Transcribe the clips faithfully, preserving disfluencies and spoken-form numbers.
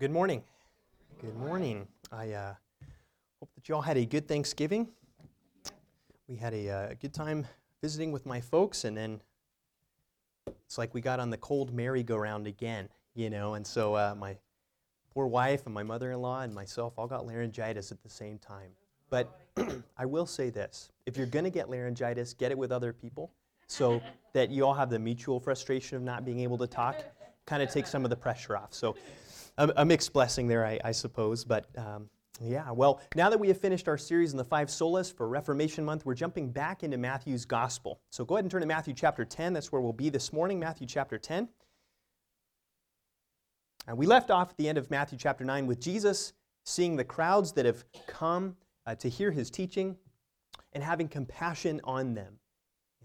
Good morning. Good morning. I uh, hope that you all had a good Thanksgiving. We had a uh, good time visiting with my folks, and then it's like we got on the cold merry-go-round again, you know, and so uh, my poor wife and my mother-in-law and myself all got laryngitis at the same time. But I will say this, if you're going to get laryngitis, get it with other people so that you all have the mutual frustration of not being able to talk. Kind of take some of the pressure off. So a mixed blessing there, I, I suppose, but um, yeah. Well, now that we have finished our series on the five solas for Reformation Month, we're jumping back into Matthew's Gospel. So go ahead and turn to Matthew chapter ten. That's where we'll be this morning, Matthew chapter ten. And we left off at the end of Matthew chapter nine with Jesus seeing the crowds that have come uh, to hear his teaching and having compassion on them.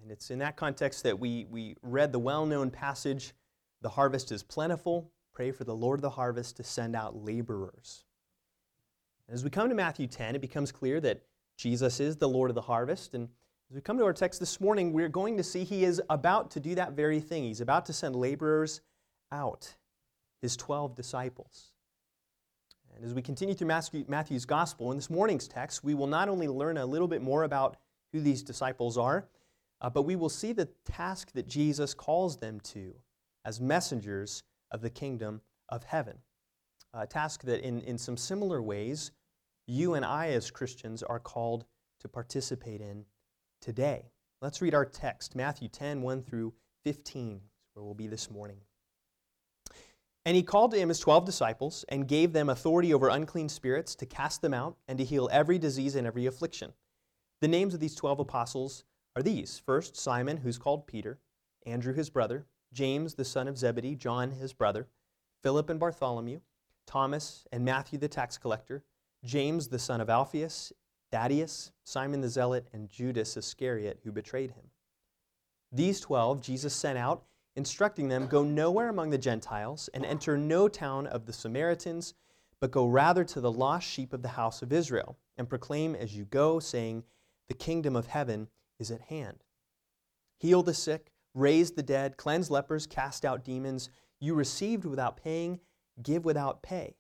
And it's in that context that we, we read the well-known passage, "The harvest is plentiful. Pray for the Lord of the harvest to send out laborers." As we come to Matthew ten, it becomes clear that Jesus is the Lord of the harvest. And as we come to our text this morning, we're going to see he is about to do that very thing. He's about to send laborers out, his twelve disciples. And as we continue through Matthew's Gospel, in this morning's text, we will not only learn a little bit more about who these disciples are, uh, but we will see the task that Jesus calls them to as messengers of the kingdom of heaven, a task that in, in some similar ways you and I as Christians are called to participate in today. Let's read our text, Matthew ten, one through fifteen, is where we'll be this morning. "And he called to him his twelve disciples and gave them authority over unclean spirits to cast them out and to heal every disease and every affliction. The names of these twelve apostles are these: first, Simon, who's called Peter, Andrew his brother, James, the son of Zebedee, John, his brother, Philip and Bartholomew, Thomas and Matthew, the tax collector, James, the son of Alphaeus, Thaddeus, Simon the Zealot, and Judas Iscariot, who betrayed him. These twelve Jesus sent out, instructing them, 'Go nowhere among the Gentiles, and enter no town of the Samaritans, but go rather to the lost sheep of the house of Israel, and proclaim as you go, saying, the kingdom of heaven is at hand. Heal the sick, raise the dead, cleanse lepers, cast out demons. You received without paying, give without pay.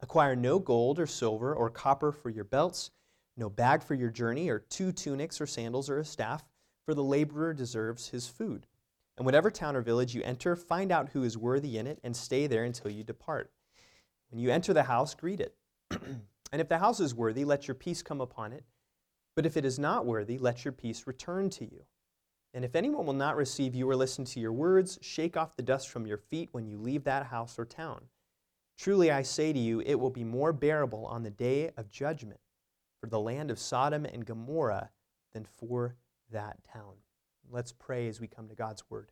Acquire no gold or silver or copper for your belts, no bag for your journey, or two tunics or sandals or a staff, for the laborer deserves his food. And whatever town or village you enter, find out who is worthy in it and stay there until you depart. When you enter the house, greet it. And if the house is worthy, let your peace come upon it. But if it is not worthy, let your peace return to you. And if anyone will not receive you or listen to your words, shake off the dust from your feet when you leave that house or town. Truly I say to you, it will be more bearable on the day of judgment for the land of Sodom and Gomorrah than for that town.'" Let's pray as we come to God's word.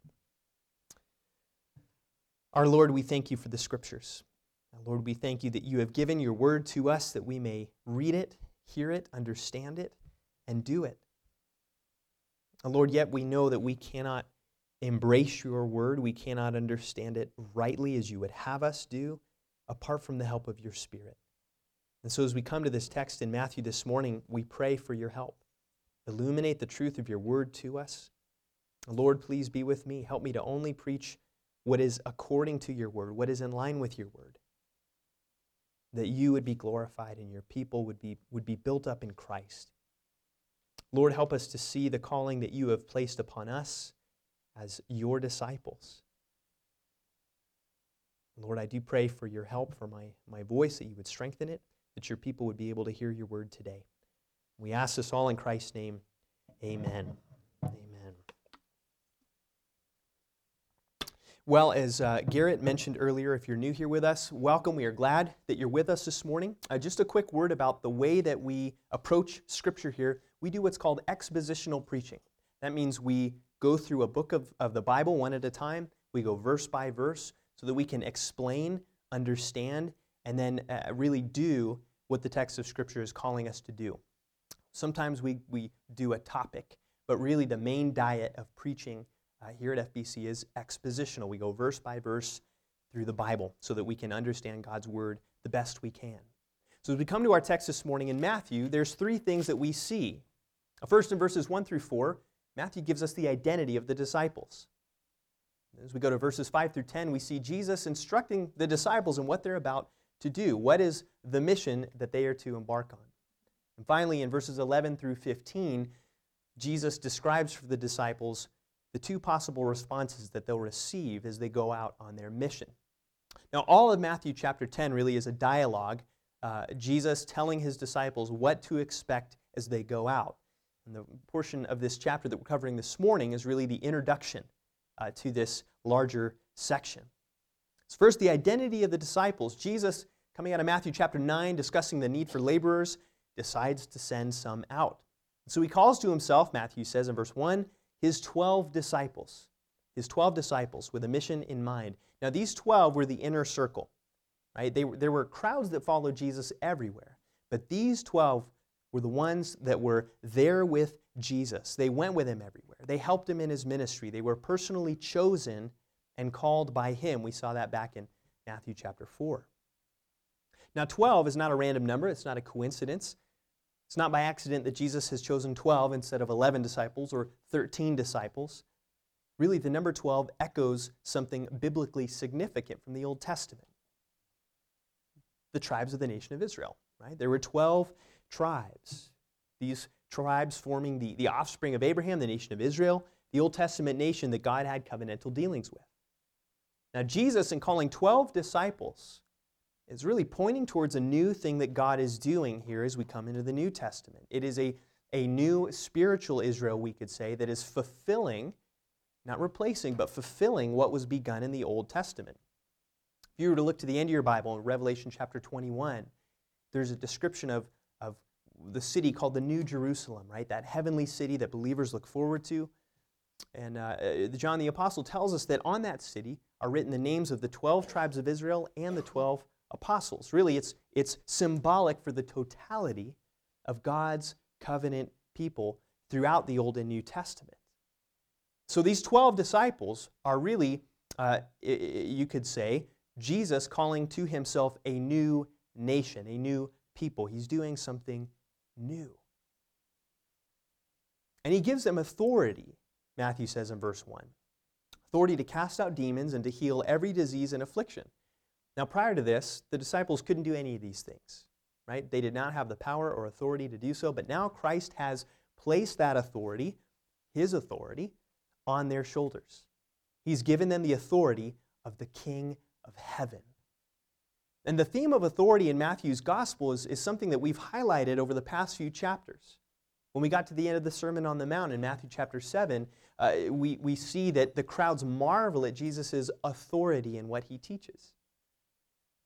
Our Lord, we thank you for the scriptures. Our Lord, we thank you that you have given your word to us that we may read it, hear it, understand it, and do it. Lord, yet we know that we cannot embrace your word. We cannot understand it rightly as you would have us do, apart from the help of your Spirit. And so as we come to this text in Matthew this morning, we pray for your help. Illuminate the truth of your word to us. Lord, please be with me. Help me to only preach what is according to your word, what is in line with your word, that you would be glorified and your people would be, would be built up in Christ. Lord, help us to see the calling that you have placed upon us as your disciples. Lord, I do pray for your help, for my, my voice, that you would strengthen it, that your people would be able to hear your word today. We ask this all in Christ's name. Amen. Amen. Well, as uh, Garrett mentioned earlier, if you're new here with us, welcome. We are glad that you're with us this morning. Uh, just a quick word about the way that we approach Scripture here. We do what's called expositional preaching. That means we go through a book of, of the Bible one at a time. We go verse by verse so that we can explain, understand, and then uh, really do what the text of Scripture is calling us to do. Sometimes we, we do a topic, but really the main diet of preaching uh, here at F B C is expositional. We go verse by verse through the Bible so that we can understand God's Word the best we can. So as we come to our text this morning in Matthew, there's three things that we see. First, in verses one through four, Matthew gives us the identity of the disciples. As we go to verses five through ten, we see Jesus instructing the disciples in what they're about to do? What is the mission that they are to embark on? And finally, in verses eleven through fifteen, Jesus describes for the disciples the two possible responses that they'll receive as they go out on their mission. Now, all of Matthew chapter ten really is a dialogue, uh, Jesus telling his disciples what to expect as they go out. And the portion of this chapter that we're covering this morning is really the introduction uh, to this larger section. So first, the identity of the disciples. Jesus, coming out of Matthew chapter nine, discussing the need for laborers, decides to send some out. So he calls to himself, Matthew says in verse one, his twelve disciples, his twelve disciples with a mission in mind. Now these twelve were the inner circle, right? They, there were crowds that followed Jesus everywhere, but these twelve were the ones that were there with Jesus. They went with him everywhere. They helped him in his ministry. They were personally chosen and called by him. We saw that back in Matthew chapter four. Now twelve is not a random number. It's not a coincidence. It's not by accident that Jesus has chosen twelve instead of eleven disciples or thirteen disciples. Really, the number twelve echoes something biblically significant from the Old Testament. The tribes of the nation of Israel, right? There were twelve tribes. These tribes forming the, the offspring of Abraham, the nation of Israel, the Old Testament nation that God had covenantal dealings with. Now, Jesus, in calling twelve disciples, is really pointing towards a new thing that God is doing here as we come into the New Testament. It is a, a new spiritual Israel, we could say, that is fulfilling, not replacing, but fulfilling what was begun in the Old Testament. If you were to look to the end of your Bible in Revelation chapter twenty-one, there's a description of, of the city called the New Jerusalem, right? That heavenly city that believers look forward to. And uh, John the Apostle tells us that on that city are written the names of the twelve tribes of Israel and the twelve apostles. Really, it's, it's symbolic for the totality of God's covenant people throughout the Old and New Testament. So these twelve disciples are really, uh, you could say, Jesus calling to himself a new nation, a new people. He's doing something new. And he gives them authority, Matthew says in verse one, authority to cast out demons and to heal every disease and affliction. Now, prior to this, the disciples couldn't do any of these things, right? They did not have the power or authority to do so, but now Christ has placed that authority, his authority, on their shoulders. He's given them the authority of the King of Heaven. And the theme of authority in Matthew's gospel is, is something that we've highlighted over the past few chapters. When we got to the end of the Sermon on the Mount in Matthew chapter seven, uh, we, we see that the crowds marvel at Jesus' authority in what he teaches.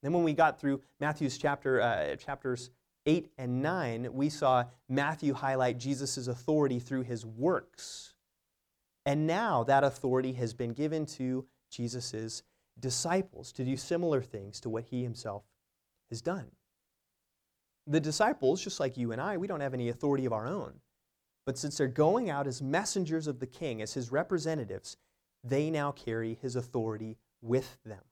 Then when we got through Matthew's chapter, uh, chapters eight and nine, we saw Matthew highlight Jesus' authority through his works. And now that authority has been given to Jesus' disciples to do similar things to what he himself has done. The disciples, just like you and I, we don't have any authority of our own. But since they're going out as messengers of the King, as his representatives, they now carry his authority with them.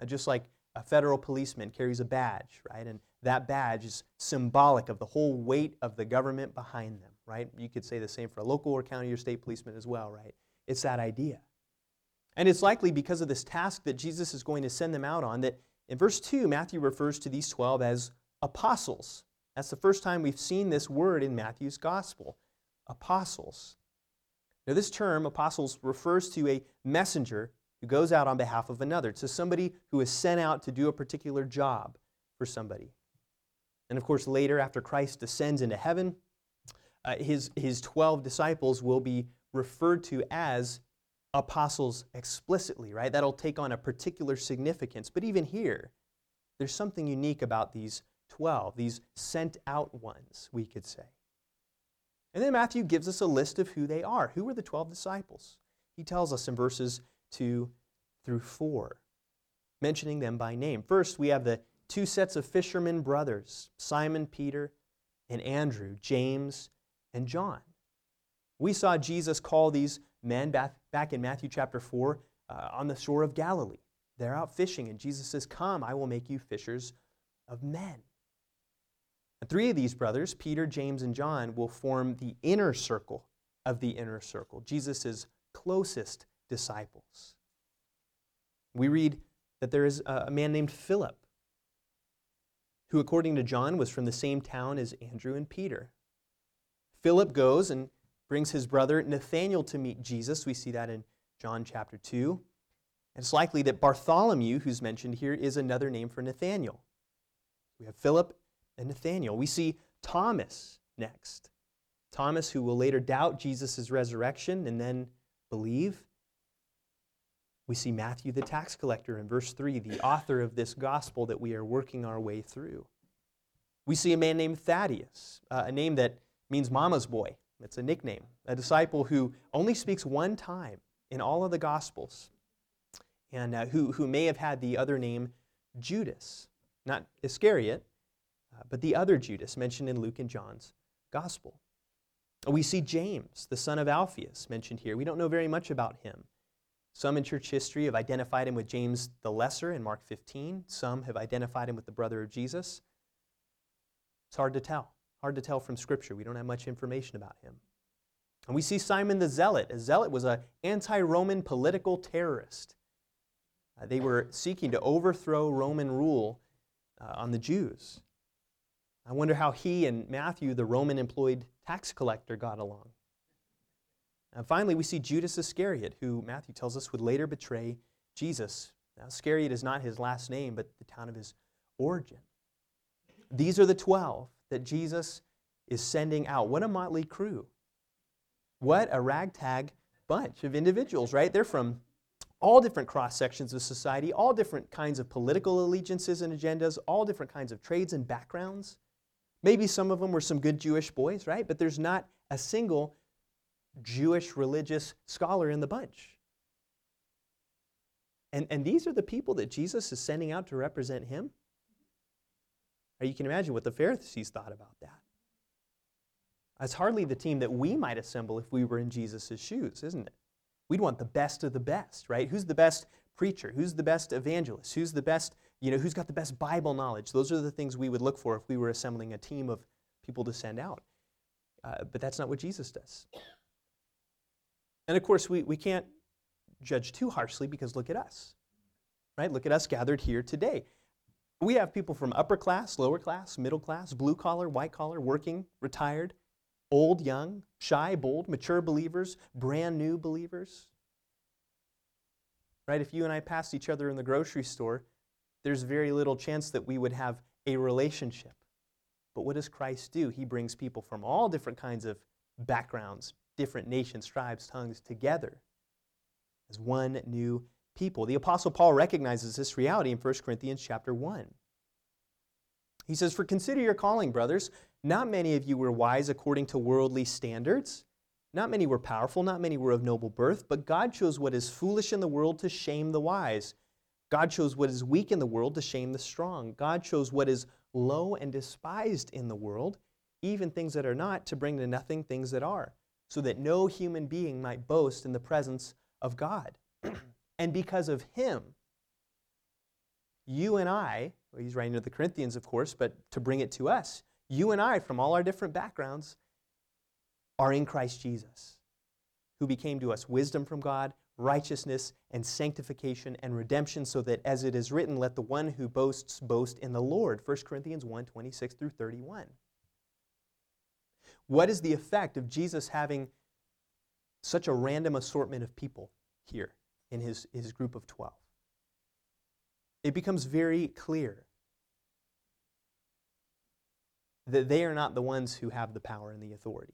Uh, just like a federal policeman carries a badge, right? And that badge is symbolic of the whole weight of the government behind them, right? You could say the same for a local or county or state policeman as well, right? It's that idea. And it's likely because of this task that Jesus is going to send them out on that in verse two, Matthew refers to these twelve as apostles. That's the first time we've seen this word in Matthew's gospel, apostles. Now this term, apostles, refers to a messenger who goes out on behalf of another. It's somebody who is sent out to do a particular job for somebody. And of course, later, after Christ descends into heaven, uh, his, his twelve disciples will be referred to as apostles explicitly, right? That'll take on a particular significance. But even here, there's something unique about these twelve, these sent out ones, we could say. And then Matthew gives us a list of who they are. Who were the twelve disciples? He tells us in verses two through four, mentioning them by name. First, we have the two sets of fishermen brothers, Simon, Peter, and Andrew, James, and John. We saw Jesus call these men back, back in Matthew chapter four uh, on the shore of Galilee. They're out fishing, and Jesus says, "Come, I will make you fishers of men." And three of these brothers, Peter, James, and John, will form the inner circle of the inner circle, Jesus' closest disciples. We read that there is a man named Philip who according to John was from the same town as Andrew and Peter. Philip goes and brings his brother Nathanael to meet Jesus. We see that in John chapter two. And it's likely that Bartholomew, who's mentioned here, is another name for Nathanael. We have Philip and Nathanael. We see Thomas next. Thomas, who will later doubt Jesus' resurrection and then believe. We see Matthew the tax collector in verse three, the author of this gospel that we are working our way through. We see a man named Thaddeus, uh, a name that means mama's boy. That's a nickname. A disciple who only speaks one time in all of the Gospels, and uh, who, who may have had the other name Judas. Not Iscariot, uh, but the other Judas mentioned in Luke and John's Gospel. We see James, the son of Alphaeus, mentioned here. We don't know very much about him. Some in church history have identified him with James the Lesser in Mark fifteen. Some have identified him with the brother of Jesus. It's hard to tell. Hard to tell from Scripture. We don't have much information about him. And we see Simon the Zealot. A zealot was an anti-Roman political terrorist. Uh, they were seeking to overthrow Roman rule uh, on the Jews. I wonder how he and Matthew, the Roman-employed tax collector, got along. And finally, we see Judas Iscariot, who Matthew tells us would later betray Jesus. Now, Iscariot is not his last name, but the town of his origin. These are the twelve that Jesus is sending out. What a motley crew. What a ragtag bunch of individuals, right? They're from all different cross-sections of society, all different kinds of political allegiances and agendas, all different kinds of trades and backgrounds. Maybe some of them were some good Jewish boys, right? But there's not a single Jewish religious scholar in the bunch. And, and these are the people that Jesus is sending out to represent him. You can imagine what the Pharisees thought about that. That's hardly the team that we might assemble if we were in Jesus' shoes, isn't it? We'd want the best of the best, right? Who's the best preacher? Who's the best evangelist? Who's the best, you know, who's got the best Bible knowledge? Those are the things we would look for if we were assembling a team of people to send out. Uh, but that's not what Jesus does. And of course, we, we can't judge too harshly because look at us, right? Look at us gathered here today. We have people from upper class, lower class, middle class, blue collar, white collar, working, retired, old, young, shy, bold, mature believers, brand new believers. Right? If you and I passed each other in the grocery store, there's very little chance that we would have a relationship. But what does Christ do? He brings people from all different kinds of backgrounds, different nations, tribes, tongues together as one new people. The Apostle Paul recognizes this reality in First Corinthians chapter one. He says, "For consider your calling, brothers. Not many of you were wise according to worldly standards. Not many were powerful. Not many were of noble birth. But God chose what is foolish in the world to shame the wise. God chose what is weak in the world to shame the strong. God chose what is low and despised in the world, even things that are not, to bring to nothing things that are, so that no human being might boast in the presence of God." And because of him, you and I, well, he's writing to the Corinthians, of course, but to bring it to us, you and I, from all our different backgrounds, are in Christ Jesus, who became to us wisdom from God, righteousness, and sanctification, and redemption, so that, as it is written, let the one who boasts boast in the Lord. First Corinthians one, twenty-six through thirty-one. What is the effect of Jesus having such a random assortment of people here in his, his group of twelve? It becomes very clear that they are not the ones who have the power and the authority.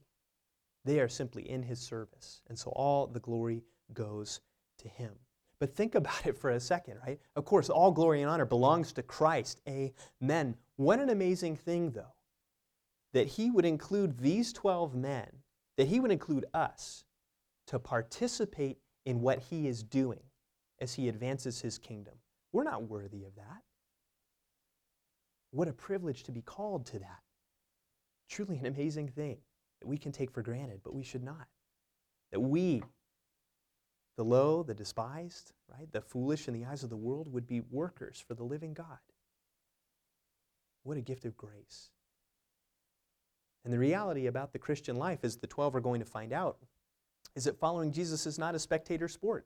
They are simply in his service. And so all the glory goes to him. But think about it for a second, right? Of course, all glory and honor belongs to Christ. Amen. What an amazing thing, though, that he would include these twelve men, that he would include us to participate in what he is doing as he advances his kingdom. We're not worthy of that. What a privilege to be called to that. Truly an amazing thing that we can take for granted, but we should not. That we, the low, the despised, right, the foolish in the eyes of the world, would be workers for the living God. What a gift of grace. And the reality about the Christian life, as the twelve are going to find out, is that following Jesus is not a spectator sport.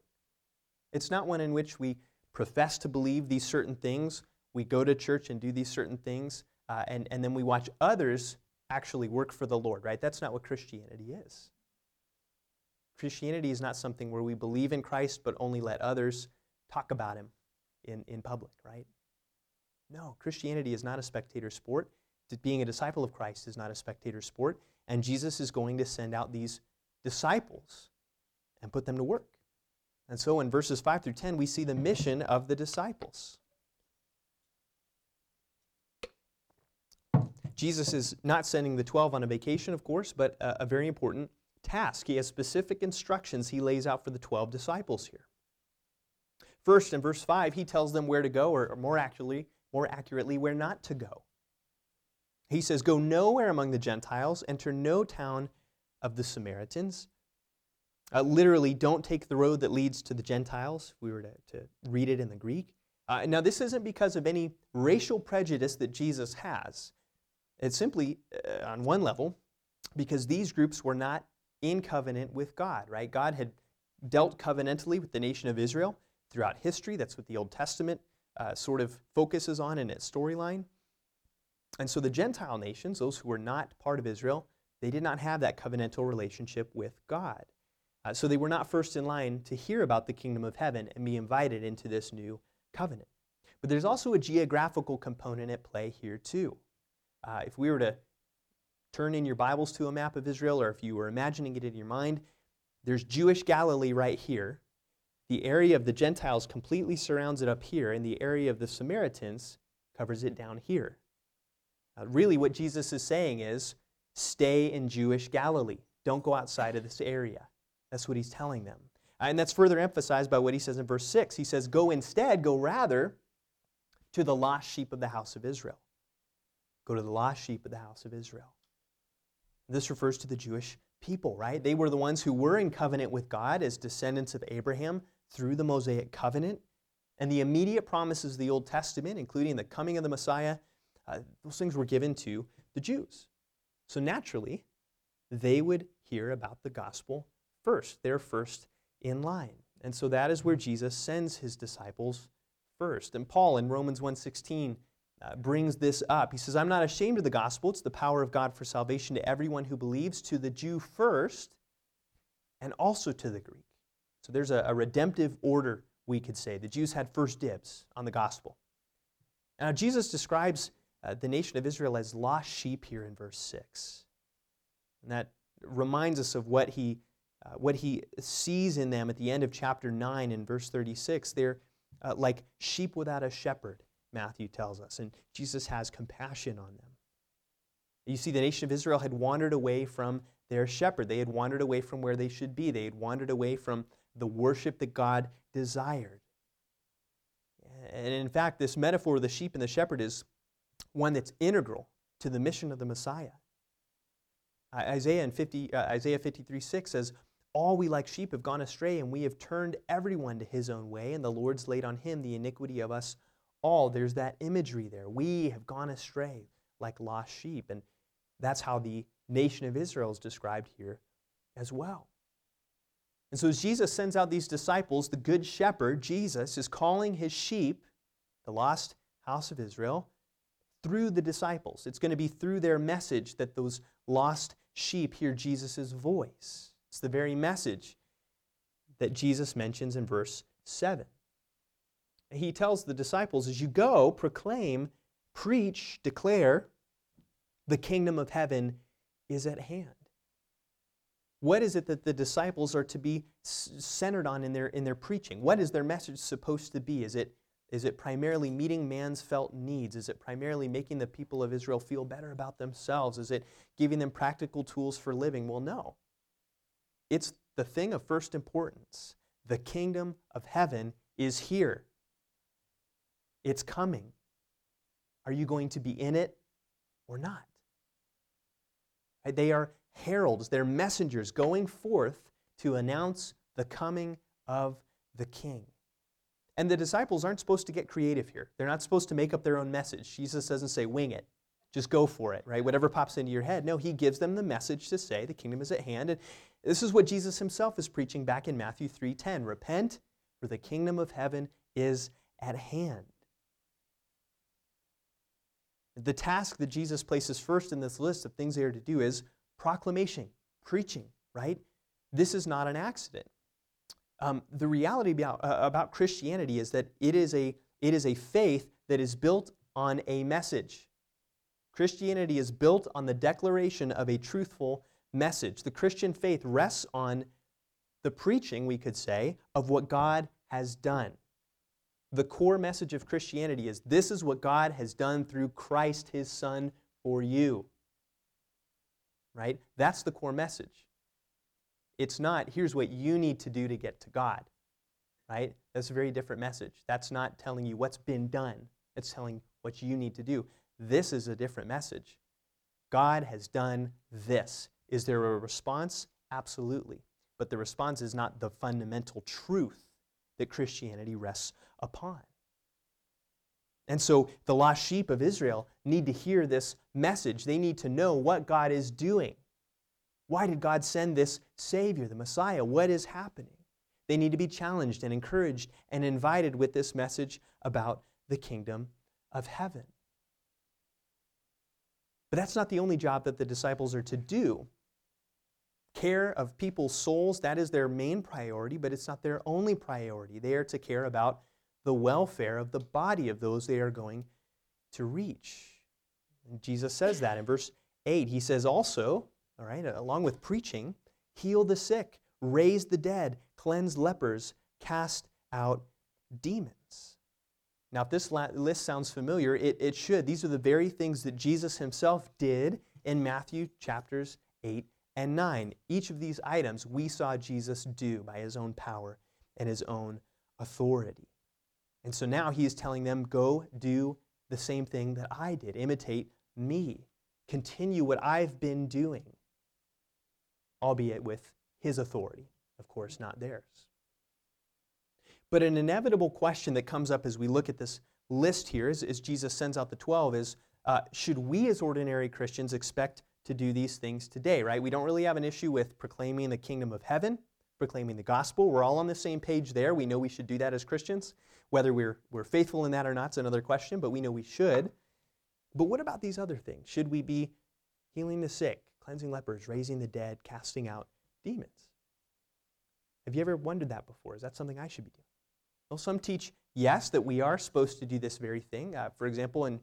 It's not one in which we profess to believe these certain things, we go to church and do these certain things, uh, and, and then we watch others actually work for the Lord, right? That's not what Christianity is. Christianity is not something where we believe in Christ but only let others talk about him in, in public, right? No, Christianity is not a spectator sport. Being a disciple of Christ is not a spectator sport, and Jesus is going to send out these disciples and put them to work. And so in verses five through ten, we see the mission of the disciples. Jesus is not sending the twelve on a vacation, of course, but a, a very important task. He has specific instructions he lays out for the twelve disciples here. First, in verse five, he tells them where to go, or, or more accurately, more accurately, where not to go. He says, "Go nowhere among the Gentiles, enter no town of the Samaritans." Uh, literally, don't take the road that leads to the Gentiles, if we were to, to read it in the Greek. Uh, now, this isn't because of any racial prejudice that Jesus has. It's simply, uh, on one level, because these groups were not in covenant with God, right? God had dealt covenantally with the nation of Israel throughout history. That's what the Old Testament uh, sort of focuses on in its storyline. And so the Gentile nations, those who were not part of Israel, they did not have that covenantal relationship with God. Uh, so they were not first in line to hear about the kingdom of heaven and be invited into this new covenant. But there's also a geographical component at play here too. Uh, if we were to turn in your Bibles to a map of Israel, or if you were imagining it in your mind, there's Jewish Galilee right here. The area of the Gentiles completely surrounds it up here, and the area of the Samaritans covers it down here. Uh, really what Jesus is saying is, stay in Jewish Galilee. Don't go outside of this area. That's what he's telling them. Uh, and that's further emphasized by what he says in verse six. He says, go instead, go rather, to the lost sheep of the house of Israel. Go to the lost sheep of the house of Israel. This refers to the Jewish people, right? They were the ones who were in covenant with God as descendants of Abraham through the Mosaic covenant. And the immediate promises of the Old Testament, including the coming of the Messiah, Uh, those things were given to the Jews. So naturally, they would hear about the gospel first. They're first in line. And so that is where Jesus sends his disciples first. And Paul in Romans one sixteen uh, brings this up. He says, I'm not ashamed of the gospel. It's the power of God for salvation to everyone who believes, to the Jew first, and also to the Greek. So there's a, a redemptive order, we could say. The Jews had first dibs on the gospel. Now Jesus describes Uh, the nation of Israel as lost sheep here in verse six. And that reminds us of what he, uh, what he sees in them at the end of chapter nine in verse thirty-six. They're uh, like sheep without a shepherd, Matthew tells us, and Jesus has compassion on them. You see, the nation of Israel had wandered away from their shepherd. They had wandered away from where they should be. They had wandered away from the worship that God desired. And in fact, this metaphor of the sheep and the shepherd is one that's integral to the mission of the Messiah. Uh, Isaiah, in fifty, uh, Isaiah fifty-three six says, all we like sheep have gone astray, and we have turned everyone to his own way, and the Lord's laid on him the iniquity of us all. There's that imagery there. We have gone astray like lost sheep. And that's how the nation of Israel is described here as well. And so as Jesus sends out these disciples, the good shepherd, Jesus, is calling his sheep, the lost house of Israel, through the disciples. It's going to be through their message that those lost sheep hear Jesus' voice. It's the very message that Jesus mentions in verse seven. He tells the disciples, as you go, proclaim, preach, declare, the kingdom of heaven is at hand. What is it that the disciples are to be centered on in their, in their preaching? What is their message supposed to be? Is it Is it primarily meeting man's felt needs? Is it primarily making the people of Israel feel better about themselves? Is it giving them practical tools for living? Well, no. It's the thing of first importance. The kingdom of heaven is here. It's coming. Are you going to be in it or not? They are heralds, they're messengers going forth to announce the coming of the King. And the disciples aren't supposed to get creative here. They're not supposed to make up their own message. Jesus doesn't say, wing it. Just go for it, right? Whatever pops into your head. No, he gives them the message to say the kingdom is at hand. And this is what Jesus himself is preaching back in Matthew three ten. Repent, for the kingdom of heaven is at hand. The task that Jesus places first in this list of things they are to do is proclamation, preaching, right? This is not an accident. Um, the reality about, uh, about Christianity is that it is a it is a faith that is built on a message. Christianity is built on the declaration of a truthful message. The Christian faith rests on the preaching, we could say, of what God has done. The core message of Christianity is this is what God has done through Christ, His Son, for you. Right? That's the core message. It's not, here's what you need to do to get to God. Right? That's a very different message. That's not telling you what's been done. It's telling what you need to do. This is a different message. God has done this. Is there a response? Absolutely. But the response is not the fundamental truth that Christianity rests upon. And so the lost sheep of Israel need to hear this message. They need to know what God is doing. Why did God send this Savior, the Messiah? What is happening? They need to be challenged and encouraged and invited with this message about the kingdom of heaven. But that's not the only job that the disciples are to do. Care of people's souls, that is their main priority, but it's not their only priority. They are to care about the welfare of the body of those they are going to reach. And Jesus says that in verse eight. He says also, all right, along with preaching, heal the sick, raise the dead, cleanse lepers, cast out demons. Now, if this list sounds familiar, it, it should. These are the very things that Jesus himself did in Matthew chapters eight and nine. Each of these items we saw Jesus do by his own power and his own authority. And so now he is telling them, go do the same thing that I did. Imitate me. Continue what I've been doing, albeit with his authority, of course, not theirs. But an inevitable question that comes up as we look at this list here, as, as Jesus sends out the twelve, is uh, should we as ordinary Christians expect to do these things today, right? We don't really have an issue with proclaiming the kingdom of heaven, proclaiming the gospel. We're all on the same page there. We know we should do that as Christians. Whether we're, we're faithful in that or not is another question, but we know we should. But what about these other things? Should we be healing the sick, cleansing lepers, raising the dead, casting out demons? Have you ever wondered that before? Is that something I should be doing? Well, some teach, yes, that we are supposed to do this very thing. Uh, for example, in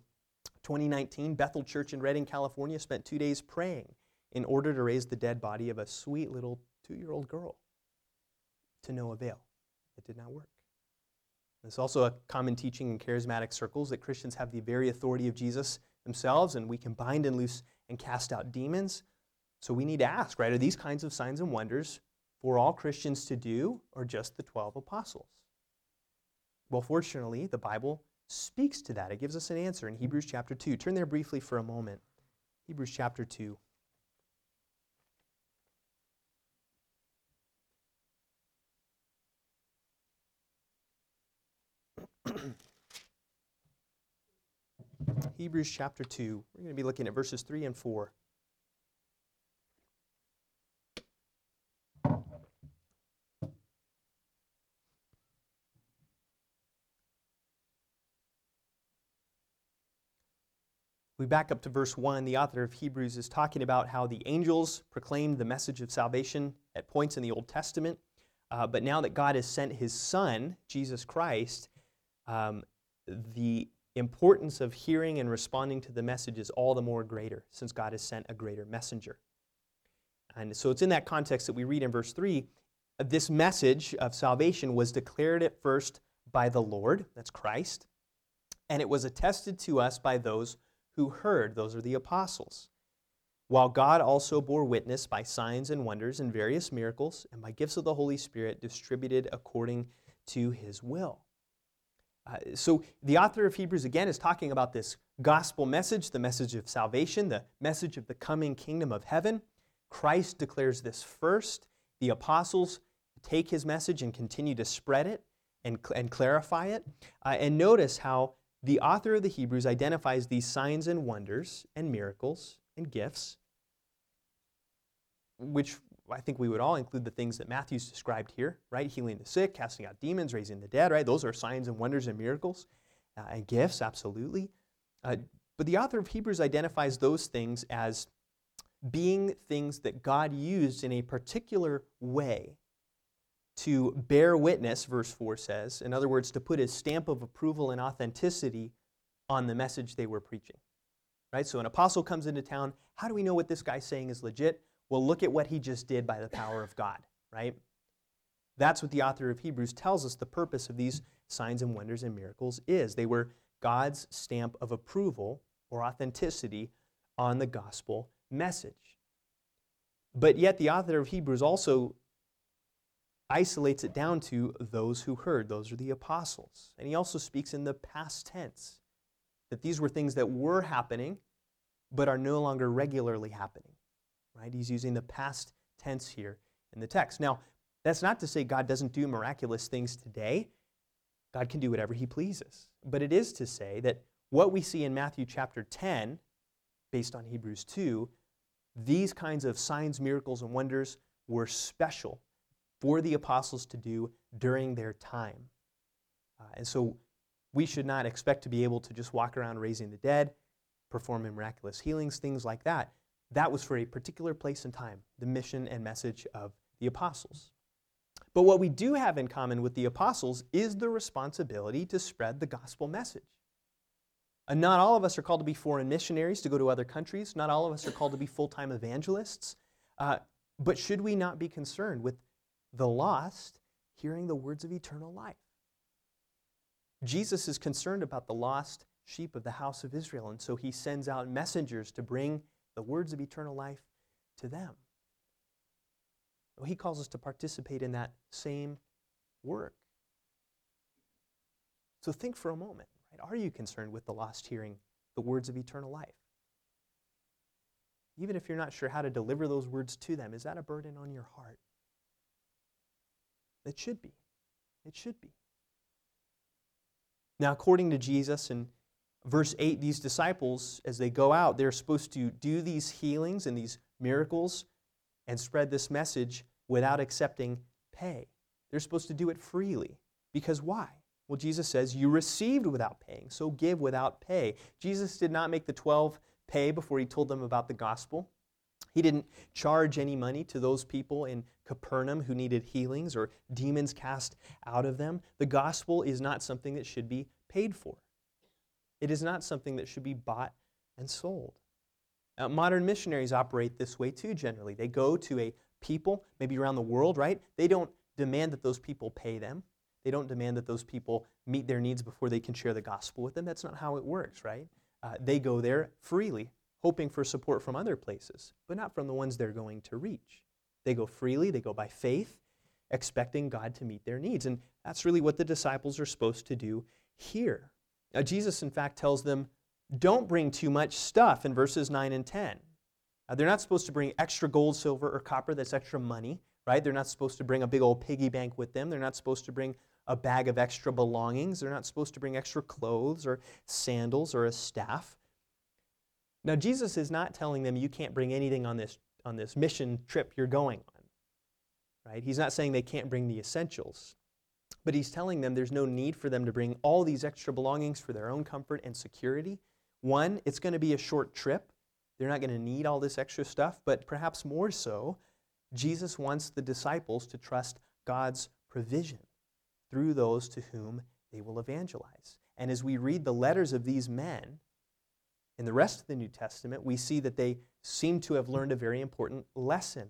twenty nineteen, Bethel Church in Redding, California spent two days praying in order to raise the dead body of a sweet little two-year-old girl. To no avail. It did not work. It's also a common teaching in charismatic circles that Christians have the very authority of Jesus themselves, and we can bind and loose and cast out demons. So we need to ask, right, are these kinds of signs and wonders for all Christians to do, or just the twelve apostles? Well, fortunately, the Bible speaks to that. It gives us an answer in Hebrews chapter two. Turn there briefly for a moment. Hebrews chapter two. Hebrews chapter two. We're going to be looking at verses three and four. We back up to verse one. The author of Hebrews is talking about how the angels proclaimed the message of salvation at points in the Old Testament. Uh, but now that God has sent his Son, Jesus Christ, um, the importance of hearing and responding to the message is all the more greater, since God has sent a greater messenger. And so it's in that context that we read in verse three, this message of salvation was declared at first by the Lord, that's Christ, and it was attested to us by those who heard, those are the apostles. While God also bore witness by signs and wonders and various miracles and by gifts of the Holy Spirit distributed according to his will. Uh, so the author of Hebrews, again, is talking about this gospel message, the message of salvation, the message of the coming kingdom of heaven. Christ declares this first. The apostles take his message and continue to spread it and, and clarify it. Uh, and notice how the author of the Hebrews identifies these signs and wonders and miracles and gifts, which I think we would all include the things that Matthew's described here, right? Healing the sick, casting out demons, raising the dead, right? Those are signs and wonders and miracles uh, and gifts, absolutely. Uh, But the author of Hebrews identifies those things as being things that God used in a particular way to bear witness, verse four says, in other words, to put his stamp of approval and authenticity on the message they were preaching. Right? So an apostle comes into town, how do we know what this guy's saying is legit? Well, look at what he just did by the power of God, right? That's what the author of Hebrews tells us the purpose of these signs and wonders and miracles is. They were God's stamp of approval or authenticity on the gospel message. But yet the author of Hebrews also isolates it down to those who heard. Those are the apostles. And he also speaks in the past tense, that these were things that were happening but are no longer regularly happening. Right? He's using the past tense here in the text. Now, that's not to say God doesn't do miraculous things today. God can do whatever he pleases. But it is to say that what we see in Matthew chapter ten, based on Hebrews two, these kinds of signs, miracles, and wonders were special for the apostles to do during their time. Uh, and so we should not expect to be able to just walk around raising the dead, performing miraculous healings, things like that. That was for a particular place and time, the mission and message of the apostles. But what we do have in common with the apostles is the responsibility to spread the gospel message. And not all of us are called to be foreign missionaries to go to other countries. Not all of us are called to be full-time evangelists. Uh, but should we not be concerned with the lost hearing the words of eternal life? Jesus is concerned about the lost sheep of the house of Israel, and so he sends out messengers to bring the words of eternal life to them. Well, he calls us to participate in that same work. So think for a moment. Right? Are you concerned with the lost hearing the words of eternal life? Even if you're not sure how to deliver those words to them, is that a burden on your heart? It should be. It should be. Now, according to Jesus in verse eight, these disciples, as they go out, they're supposed to do these healings and these miracles and spread this message without accepting pay. They're supposed to do it freely. Because why? Well, Jesus says, you received without paying, so give without pay. Jesus did not make the twelve pay before he told them about the gospel. He didn't charge any money to those people in Capernaum who needed healings or demons cast out of them. The gospel is not something that should be paid for. It is not something that should be bought and sold. Now, modern missionaries operate this way too, generally. They go to a people, maybe around the world, right? They don't demand that those people pay them. They don't demand that those people meet their needs before they can share the gospel with them. That's not how it works, right? Uh, they go there freely, hoping for support from other places, but not from the ones they're going to reach. They go freely, they go by faith, expecting God to meet their needs. And that's really what the disciples are supposed to do here. Now, Jesus, in fact, tells them, don't bring too much stuff in verses nine and ten. Now, they're not supposed to bring extra gold, silver, or copper. That's extra money, right? They're not supposed to bring a big old piggy bank with them. They're not supposed to bring a bag of extra belongings. They're not supposed to bring extra clothes or sandals or a staff. Now, Jesus is not telling them you can't bring anything on this, on this mission trip you're going on, right? He's not saying they can't bring the essentials, but he's telling them there's no need for them to bring all these extra belongings for their own comfort and security. One, it's going to be a short trip. They're not going to need all this extra stuff, but perhaps more so, Jesus wants the disciples to trust God's provision through those to whom they will evangelize. And as we read the letters of these men, in the rest of the New Testament, we see that they seem to have learned a very important lesson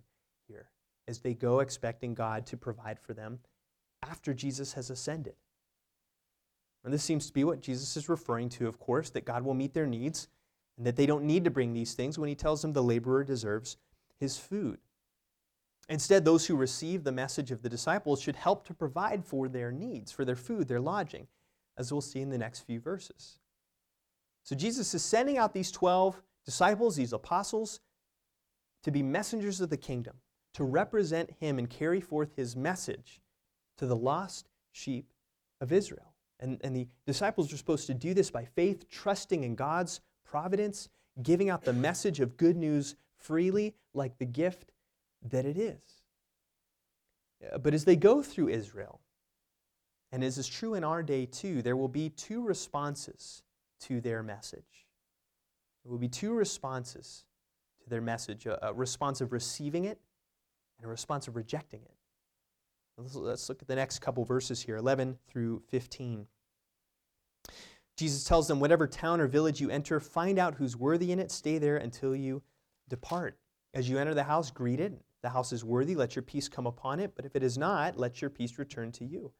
here as they go expecting God to provide for them after Jesus has ascended. And this seems to be what Jesus is referring to, of course, that God will meet their needs and that they don't need to bring these things when he tells them the laborer deserves his food. Instead, those who receive the message of the disciples should help to provide for their needs, for their food, their lodging, as we'll see in the next few verses. So Jesus is sending out these twelve disciples, these apostles, to be messengers of the kingdom, to represent him and carry forth his message to the lost sheep of Israel. And, and the disciples are supposed to do this by faith, trusting in God's providence, giving out the message of good news freely, like the gift that it is. But as they go through Israel, and as is true in our day too, there will be two responses to their message. There will be two responses to their message, a, a response of receiving it and a response of rejecting it. Let's, let's look at the next couple verses here, eleven through fifteen. Jesus tells them, whatever town or village you enter, find out who's worthy in it, stay there until you depart. As you enter the house, greet it. If the house is worthy, let your peace come upon it, but if it is not, let your peace return to you.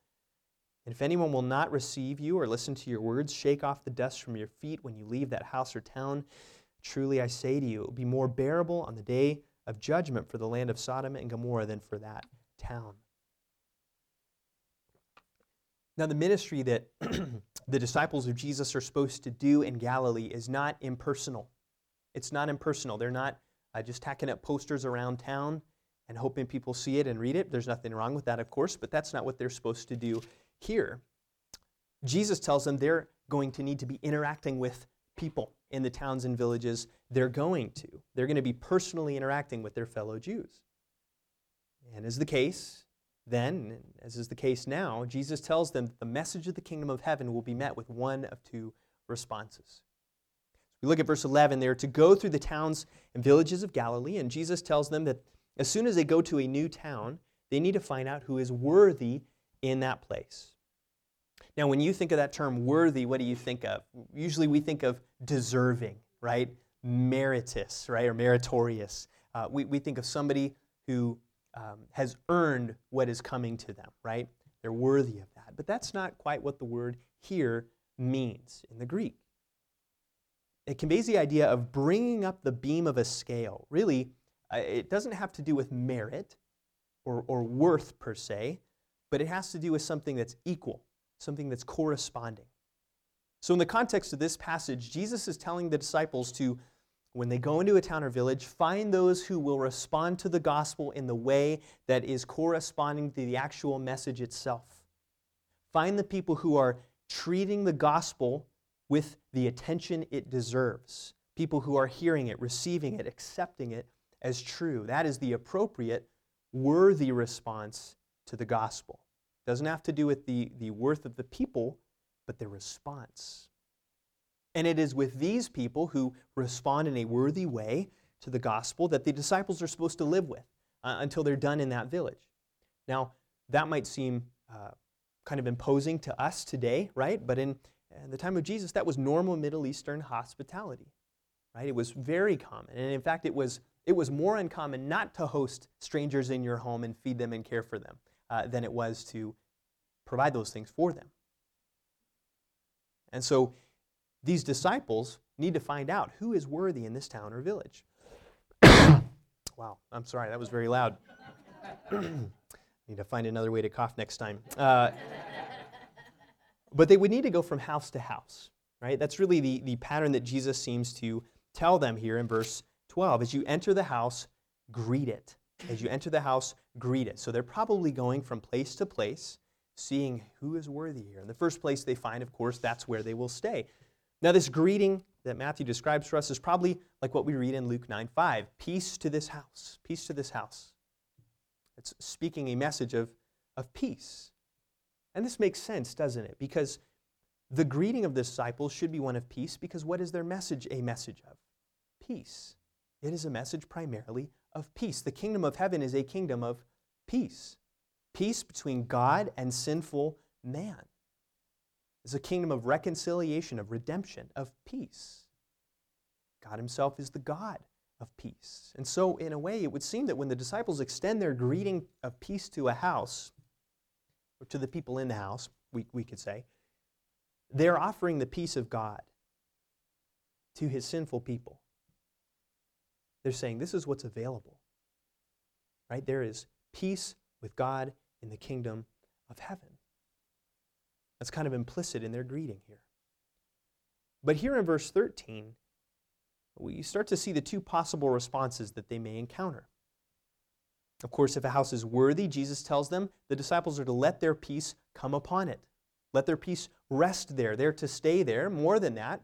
And if anyone will not receive you or listen to your words, shake off the dust from your feet when you leave that house or town. Truly I say to you, it will be more bearable on the day of judgment for the land of Sodom and Gomorrah than for that town. Now, the ministry that the disciples of Jesus are supposed to do in Galilee is not impersonal. It's not impersonal. They're not uh, just tacking up posters around town and hoping people see it and read it. There's nothing wrong with that, of course, but that's not what they're supposed to do here. Jesus tells them they're going to need to be interacting with people in the towns and villages they're going to. They're going to be personally interacting with their fellow Jews. And as the case then, as is the case now, Jesus tells them that the message of the kingdom of heaven will be met with one of two responses. We look at verse eleven there. To go through the towns and villages of Galilee, and Jesus tells them that as soon as they go to a new town, they need to find out who is worthy in that place. Now, when you think of that term worthy, what do you think of? Usually we think of deserving, right? Meritus, right? Or meritorious. Uh, we, we think of somebody who Um, has earned what is coming to them, right? They're worthy of that. But that's not quite what the word here means in the Greek. It conveys the idea of bringing up the beam of a scale. Really, uh, it doesn't have to do with merit or, or worth per se, but it has to do with something that's equal, something that's corresponding. So in the context of this passage, Jesus is telling the disciples to, when they go into a town or village, find those who will respond to the gospel in the way that is corresponding to the actual message itself. Find the people who are treating the gospel with the attention it deserves. People who are hearing it, receiving it, accepting it as true. That is the appropriate, worthy response to the gospel. It doesn't have to do with the, the worth of the people, but their response. And it is with these people who respond in a worthy way to the gospel that the disciples are supposed to live with uh, until they're done in that village. Now, that might seem uh, kind of imposing to us today, right? But in, in the time of Jesus, that was normal Middle Eastern hospitality, right? It was very common. And in fact, it was, it was more uncommon not to host strangers in your home and feed them and care for them uh, than it was to provide those things for them. And so these disciples need to find out who is worthy in this town or village. Wow, I'm sorry, that was very loud. Need to find another way to cough next time. Uh, but they would need to go from house to house, right? That's really the, the pattern that Jesus seems to tell them here in verse twelve. As you enter the house, greet it. As you enter the house, greet it. So they're probably going from place to place, seeing who is worthy here. In the first place they find, of course, that's where they will stay. Now, this greeting that Matthew describes for us is probably like what we read in Luke nine five. Peace to this house. Peace to this house. It's speaking a message of, of peace. And this makes sense, doesn't it? Because the greeting of the disciples should be one of peace, because what is their message a message of? Peace. It is a message primarily of peace. The kingdom of heaven is a kingdom of peace. Peace between God and sinful man. It's a kingdom of reconciliation, of redemption, of peace. God himself is the God of peace. And so, in a way, it would seem that when the disciples extend their greeting of peace to a house, or to the people in the house, we, we could say, they're offering the peace of God to his sinful people. They're saying, this is what's available. Right? There is peace with God in the kingdom of heaven. That's kind of implicit in their greeting here. But here in verse thirteen, we start to see the two possible responses that they may encounter. Of course, if a house is worthy, Jesus tells them the disciples are to let their peace come upon it. Let their peace rest there. They're to stay there. More than that,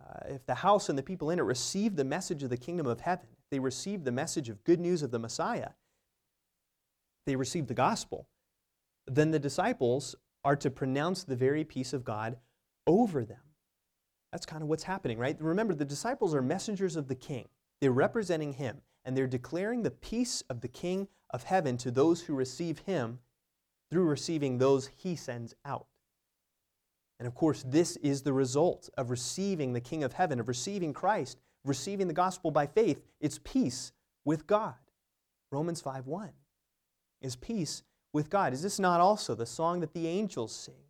uh, if the house and the people in it receive the message of the kingdom of heaven, if they receive the message of good news of the Messiah, they receive the gospel, then the disciples are to pronounce the very peace of God over them. That's kind of what's happening, right? Remember, the disciples are messengers of the King. They're representing him, and they're declaring the peace of the King of heaven to those who receive him through receiving those he sends out. And of course, this is the result of receiving the King of heaven, of receiving Christ, receiving the gospel by faith. It's peace with God. Romans five one is peace with God. Is this not also the song that the angels sing?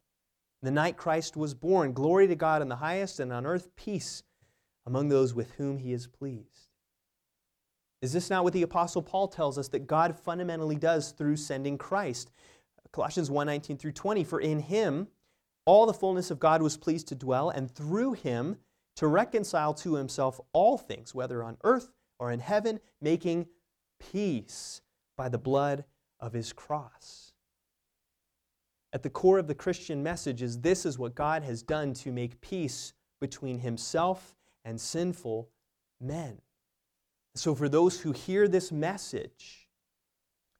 The night Christ was born, glory to God in the highest, and on earth peace among those with whom he is pleased. Is this not what the Apostle Paul tells us that God fundamentally does through sending Christ? Colossians one nineteen through twenty, for in him all the fullness of God was pleased to dwell, and through him to reconcile to himself all things, whether on earth or in heaven, making peace by the blood of his cross. At the core of the Christian message is this is what God has done to make peace between himself and sinful men. So for those who hear this message,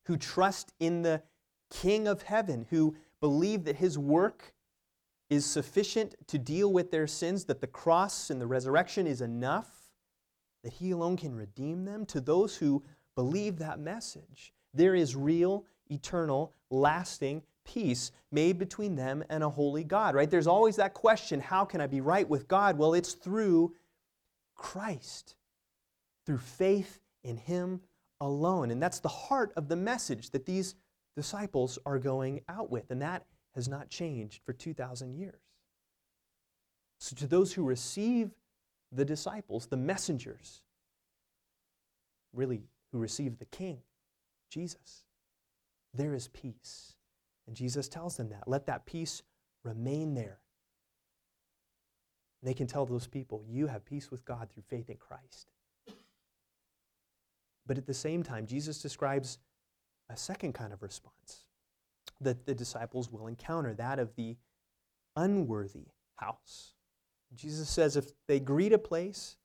who trust in the King of heaven, who believe that his work is sufficient to deal with their sins, that the cross and the resurrection is enough, that he alone can redeem them, to those who believe that message, there is real, eternal, lasting peace made between them and a holy God, right? There's always that question, how can I be right with God? Well, it's through Christ, through faith in him alone. And that's the heart of the message that these disciples are going out with. And that has not changed for two thousand years. So to those who receive the disciples, the messengers, really who receive the King, Jesus, there is peace. And Jesus tells them that. Let that peace remain there. And they can tell those people, you have peace with God through faith in Christ. But at the same time, Jesus describes a second kind of response that the disciples will encounter, that of the unworthy house. Jesus says if they greet a place,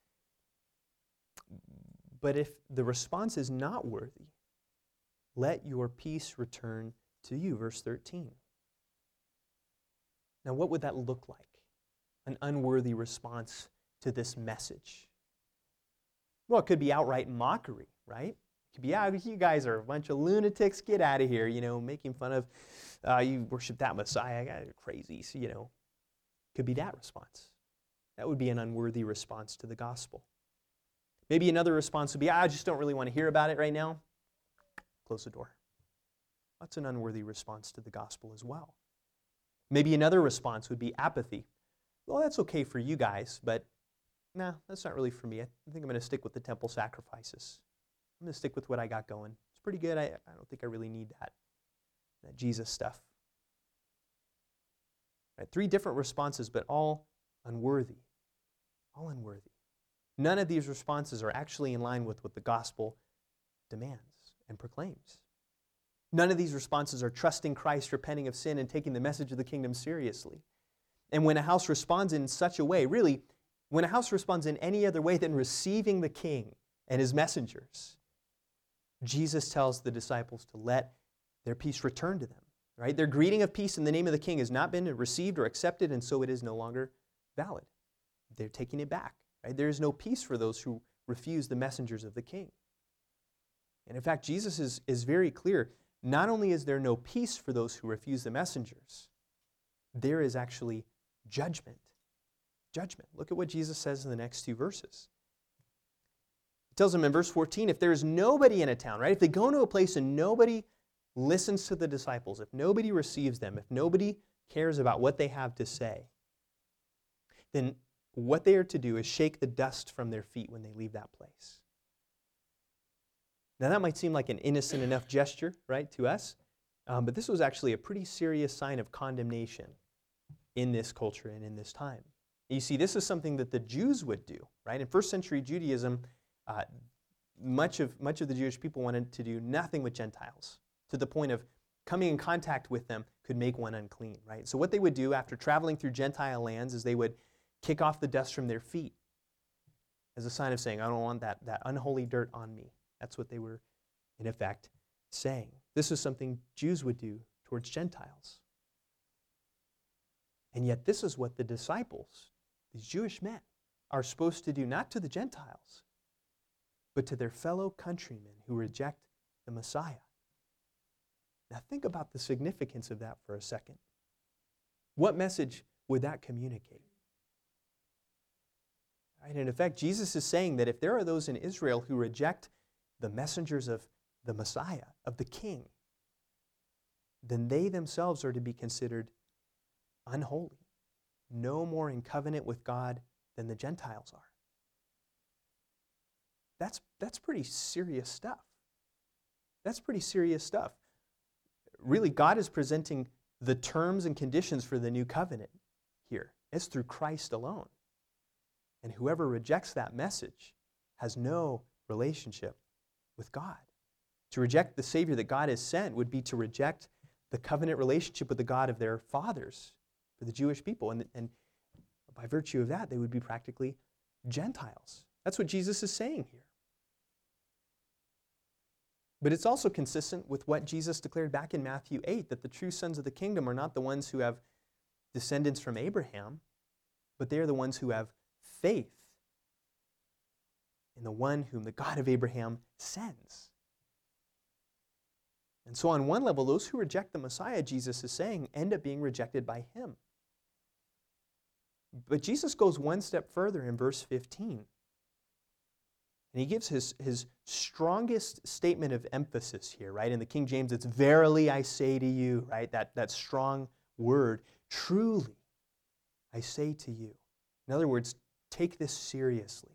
but if the response is not worthy, let your peace return to you. Verse thirteen. Now, what would that look like? An unworthy response to this message. Well, it could be outright mockery, right? It could be, yeah, you guys are a bunch of lunatics. Get out of here, you know, making fun of, uh, you worship that Messiah. You're crazy, so, you know. Could be that response. That would be an unworthy response to the gospel. Maybe another response would be, I just don't really want to hear about it right now. Close the door. That's an unworthy response to the gospel as well. Maybe another response would be apathy. Well, that's okay for you guys, but nah, that's not really for me. I think I'm going to stick with the temple sacrifices. I'm going to stick with what I got going. It's pretty good. I, I don't think I really need that, that Jesus stuff. Right, three different responses, but all unworthy. All unworthy. None of these responses are actually in line with what the gospel demands and proclaims. None of these responses are trusting Christ, repenting of sin, and taking the message of the kingdom seriously. And when a house responds in such a way, really, when a house responds in any other way than receiving the King and his messengers, Jesus tells the disciples to let their peace return to them, right? Their greeting of peace in the name of the King has not been received or accepted, and so it is no longer valid. They're taking it back, right? There is no peace for those who refuse the messengers of the King. And in fact, Jesus is, is very clear. Not only is there no peace for those who refuse the messengers, there is actually judgment. Judgment. Look at what Jesus says in the next two verses. He tells them in verse fourteen, if there is nobody in a town, right? If they go into a place and nobody listens to the disciples, if nobody receives them, if nobody cares about what they have to say, then what they are to do is shake the dust from their feet when they leave that place. Now, that might seem like an innocent enough gesture, right, to us, um, but this was actually a pretty serious sign of condemnation in this culture and in this time. And you see, this is something that the Jews would do, right? In first century Judaism, uh, much of, much of the Jewish people wanted to do nothing with Gentiles, to the point of coming in contact with them could make one unclean, right? So what they would do after traveling through Gentile lands is they would kick off the dust from their feet as a sign of saying, I don't want that, that unholy dirt on me. That's what they were, in effect, saying. This is something Jews would do towards Gentiles. And yet this is what the disciples these Jewish men are supposed to do not to the Gentiles, but to their fellow countrymen who reject the Messiah. Now think about the significance of that for a second. What message would that communicate? Right? And in fact, Jesus is saying that if there are those in Israel who reject the messengers of the Messiah, of the King, then they themselves are to be considered unholy, no more in covenant with God than the Gentiles are. That's, that's pretty serious stuff. That's pretty serious stuff. Really, God is presenting the terms and conditions for the new covenant here. It's through Christ alone. And whoever rejects that message has no relationship with God. To reject the Savior that God has sent would be to reject the covenant relationship with the God of their fathers, for the Jewish people. And, and by virtue of that, they would be practically Gentiles. That's what Jesus is saying here. But it's also consistent with what Jesus declared back in Matthew eight, that the true sons of the kingdom are not the ones who have descendants from Abraham, but they are the ones who have faith in the one whom the God of Abraham sends. And so on one level, those who reject the Messiah, Jesus is saying, end up being rejected by him. But Jesus goes one step further in verse fifteen. And he gives his, his strongest statement of emphasis here, right? In the King James, it's verily I say to you, right? That, that strong word, truly I say to you. In other words, take this seriously.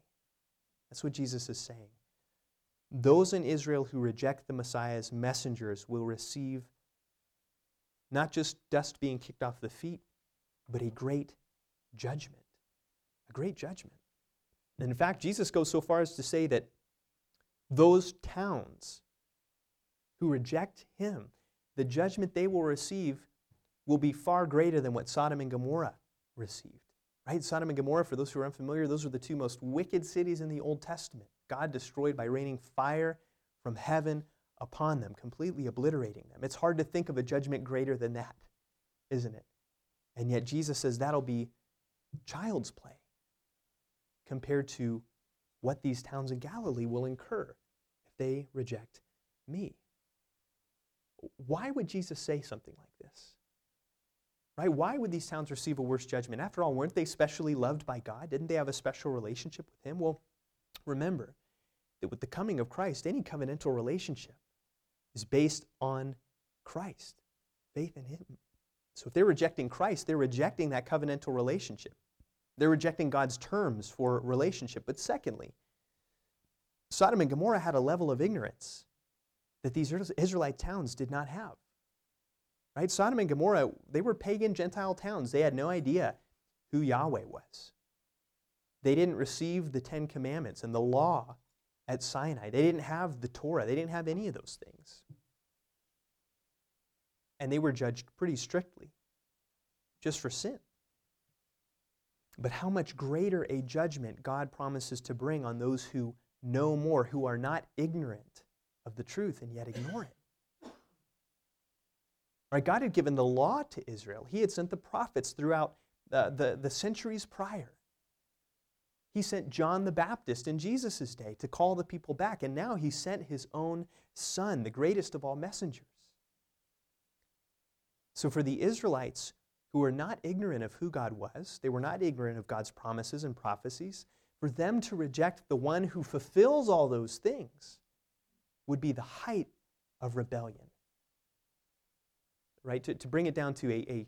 That's what Jesus is saying. Those in Israel who reject the Messiah's messengers will receive not just dust being kicked off the feet, but a great judgment. A great judgment. And in fact, Jesus goes so far as to say that those towns who reject him, the judgment they will receive will be far greater than what Sodom and Gomorrah received. Right? Sodom and Gomorrah, for those who are unfamiliar, those were the two most wicked cities in the Old Testament. God destroyed by raining fire from heaven upon them, completely obliterating them. It's hard to think of a judgment greater than that, isn't it? And yet Jesus says that'll be child's play compared to what these towns in Galilee will incur if they reject me. Why would Jesus say something like this? Right? Why would these towns receive a worse judgment? After all, weren't they specially loved by God? Didn't they have a special relationship with him? Well, remember that with the coming of Christ, any covenantal relationship is based on Christ, faith in him. So if they're rejecting Christ, they're rejecting that covenantal relationship. They're rejecting God's terms for relationship. But secondly, Sodom and Gomorrah had a level of ignorance that these Israelite towns did not have. Right? Sodom and Gomorrah, they were pagan Gentile towns. They had no idea who Yahweh was. They didn't receive the Ten Commandments and the law at Sinai. They didn't have the Torah. They didn't have any of those things. And they were judged pretty strictly just for sin. But how much greater a judgment God promises to bring on those who know more, who are not ignorant of the truth and yet ignore it. Right? God had given the law to Israel. He had sent the prophets throughout the, the, the centuries prior. He sent John the Baptist in Jesus' day to call the people back, and now he sent his own son, the greatest of all messengers. So for the Israelites who were not ignorant of who God was, they were not ignorant of God's promises and prophecies, for them to reject the one who fulfills all those things would be the height of rebellion. Right? To, to bring it down to a, a...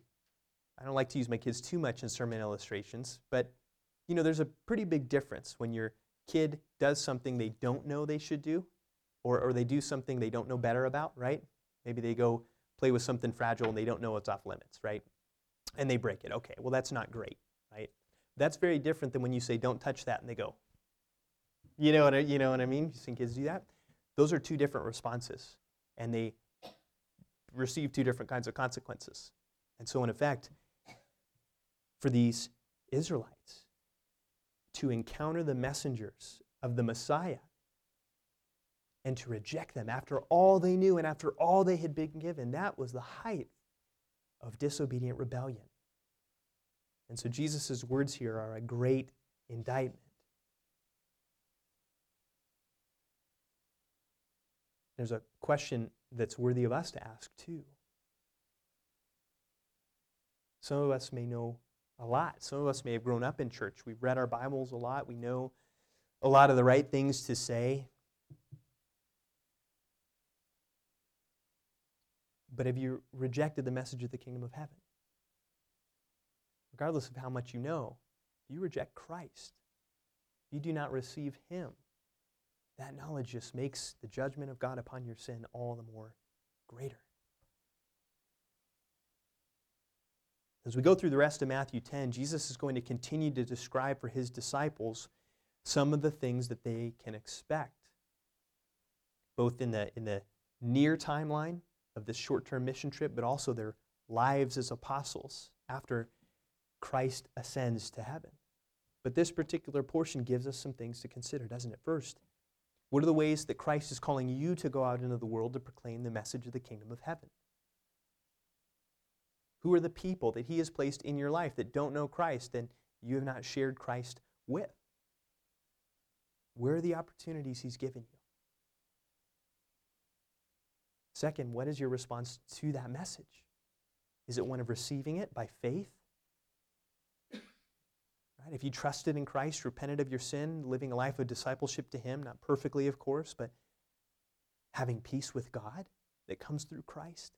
I don't like to use my kids too much in sermon illustrations, but you know, there's a pretty big difference when your kid does something they don't know they should do, or, or they do something they don't know better about, right? Maybe they go play with something fragile and they don't know what's off limits, right? And they break it. Okay, well, that's not great, right? That's very different than when you say, don't touch that, and they go. You know what I, you know what I mean? You've seen kids do that? Those are two different responses, and they receive two different kinds of consequences. And so, in effect, for these Israelites, to encounter the messengers of the Messiah and to reject them after all they knew and after all they had been given, that was the height of disobedient rebellion. And so Jesus' words here are a great indictment. There's a question that's worthy of us to ask, too. Some of us may know a lot. Some of us may have grown up in church. We've read our Bibles a lot. We know a lot of the right things to say. But have you rejected the message of the kingdom of heaven? Regardless of how much you know, you reject Christ. You do not receive Him. That knowledge just makes the judgment of God upon your sin all the more greater. As we go through the rest of Matthew ten, Jesus is going to continue to describe for His disciples some of the things that they can expect, both in the, in the near timeline of this short-term mission trip, but also their lives as apostles after Christ ascends to heaven. But this particular portion gives us some things to consider, doesn't it? First, what are the ways that Christ is calling you to go out into the world to proclaim the message of the kingdom of heaven? Who are the people that He has placed in your life that don't know Christ and you have not shared Christ with? Where are the opportunities He's given you? Second, what is your response to that message? Is it one of receiving it by faith? Right? If you trusted in Christ, repented of your sin, living a life of discipleship to Him, not perfectly, of course, but having peace with God that comes through Christ?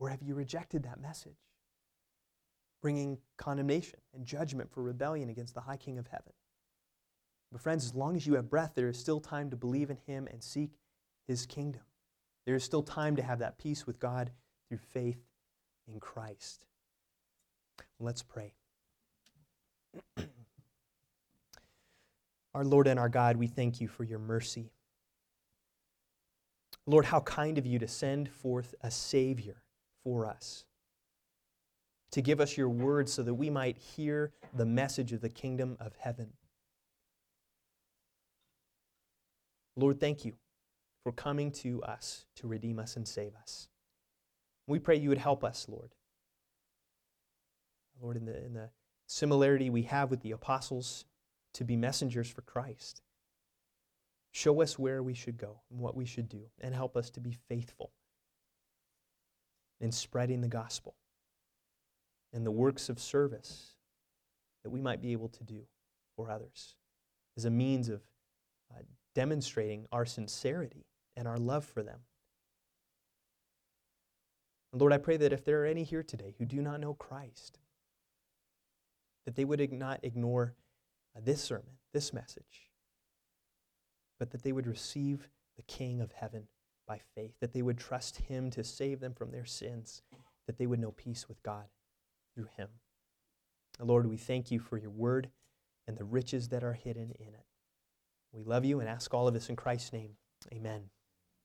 Or have you rejected that message, bringing condemnation and judgment for rebellion against the high King of heaven? But friends, as long as you have breath, there is still time to believe in Him and seek His kingdom. There is still time to have that peace with God through faith in Christ. Let's pray. Our Lord and our God, we thank You for Your mercy. Lord, how kind of You to send forth a Savior for us, to give us Your word so that we might hear the message of the kingdom of heaven. Lord, thank You for coming to us to redeem us and save us. We pray You would help us, Lord. Lord, in the, in the similarity we have with the apostles to be messengers for Christ, show us where we should go and what we should do, and help us to be faithful in spreading the gospel and the works of service that we might be able to do for others as a means of uh, demonstrating our sincerity and our love for them. And Lord, I pray that if there are any here today who do not know Christ, that they would not ignore uh, this sermon, this message, but that they would receive the King of heaven by faith, that they would trust Him to save them from their sins, that they would know peace with God through Him. And Lord, we thank You for Your word and the riches that are hidden in it. We love You and ask all of this in Christ's name. Amen.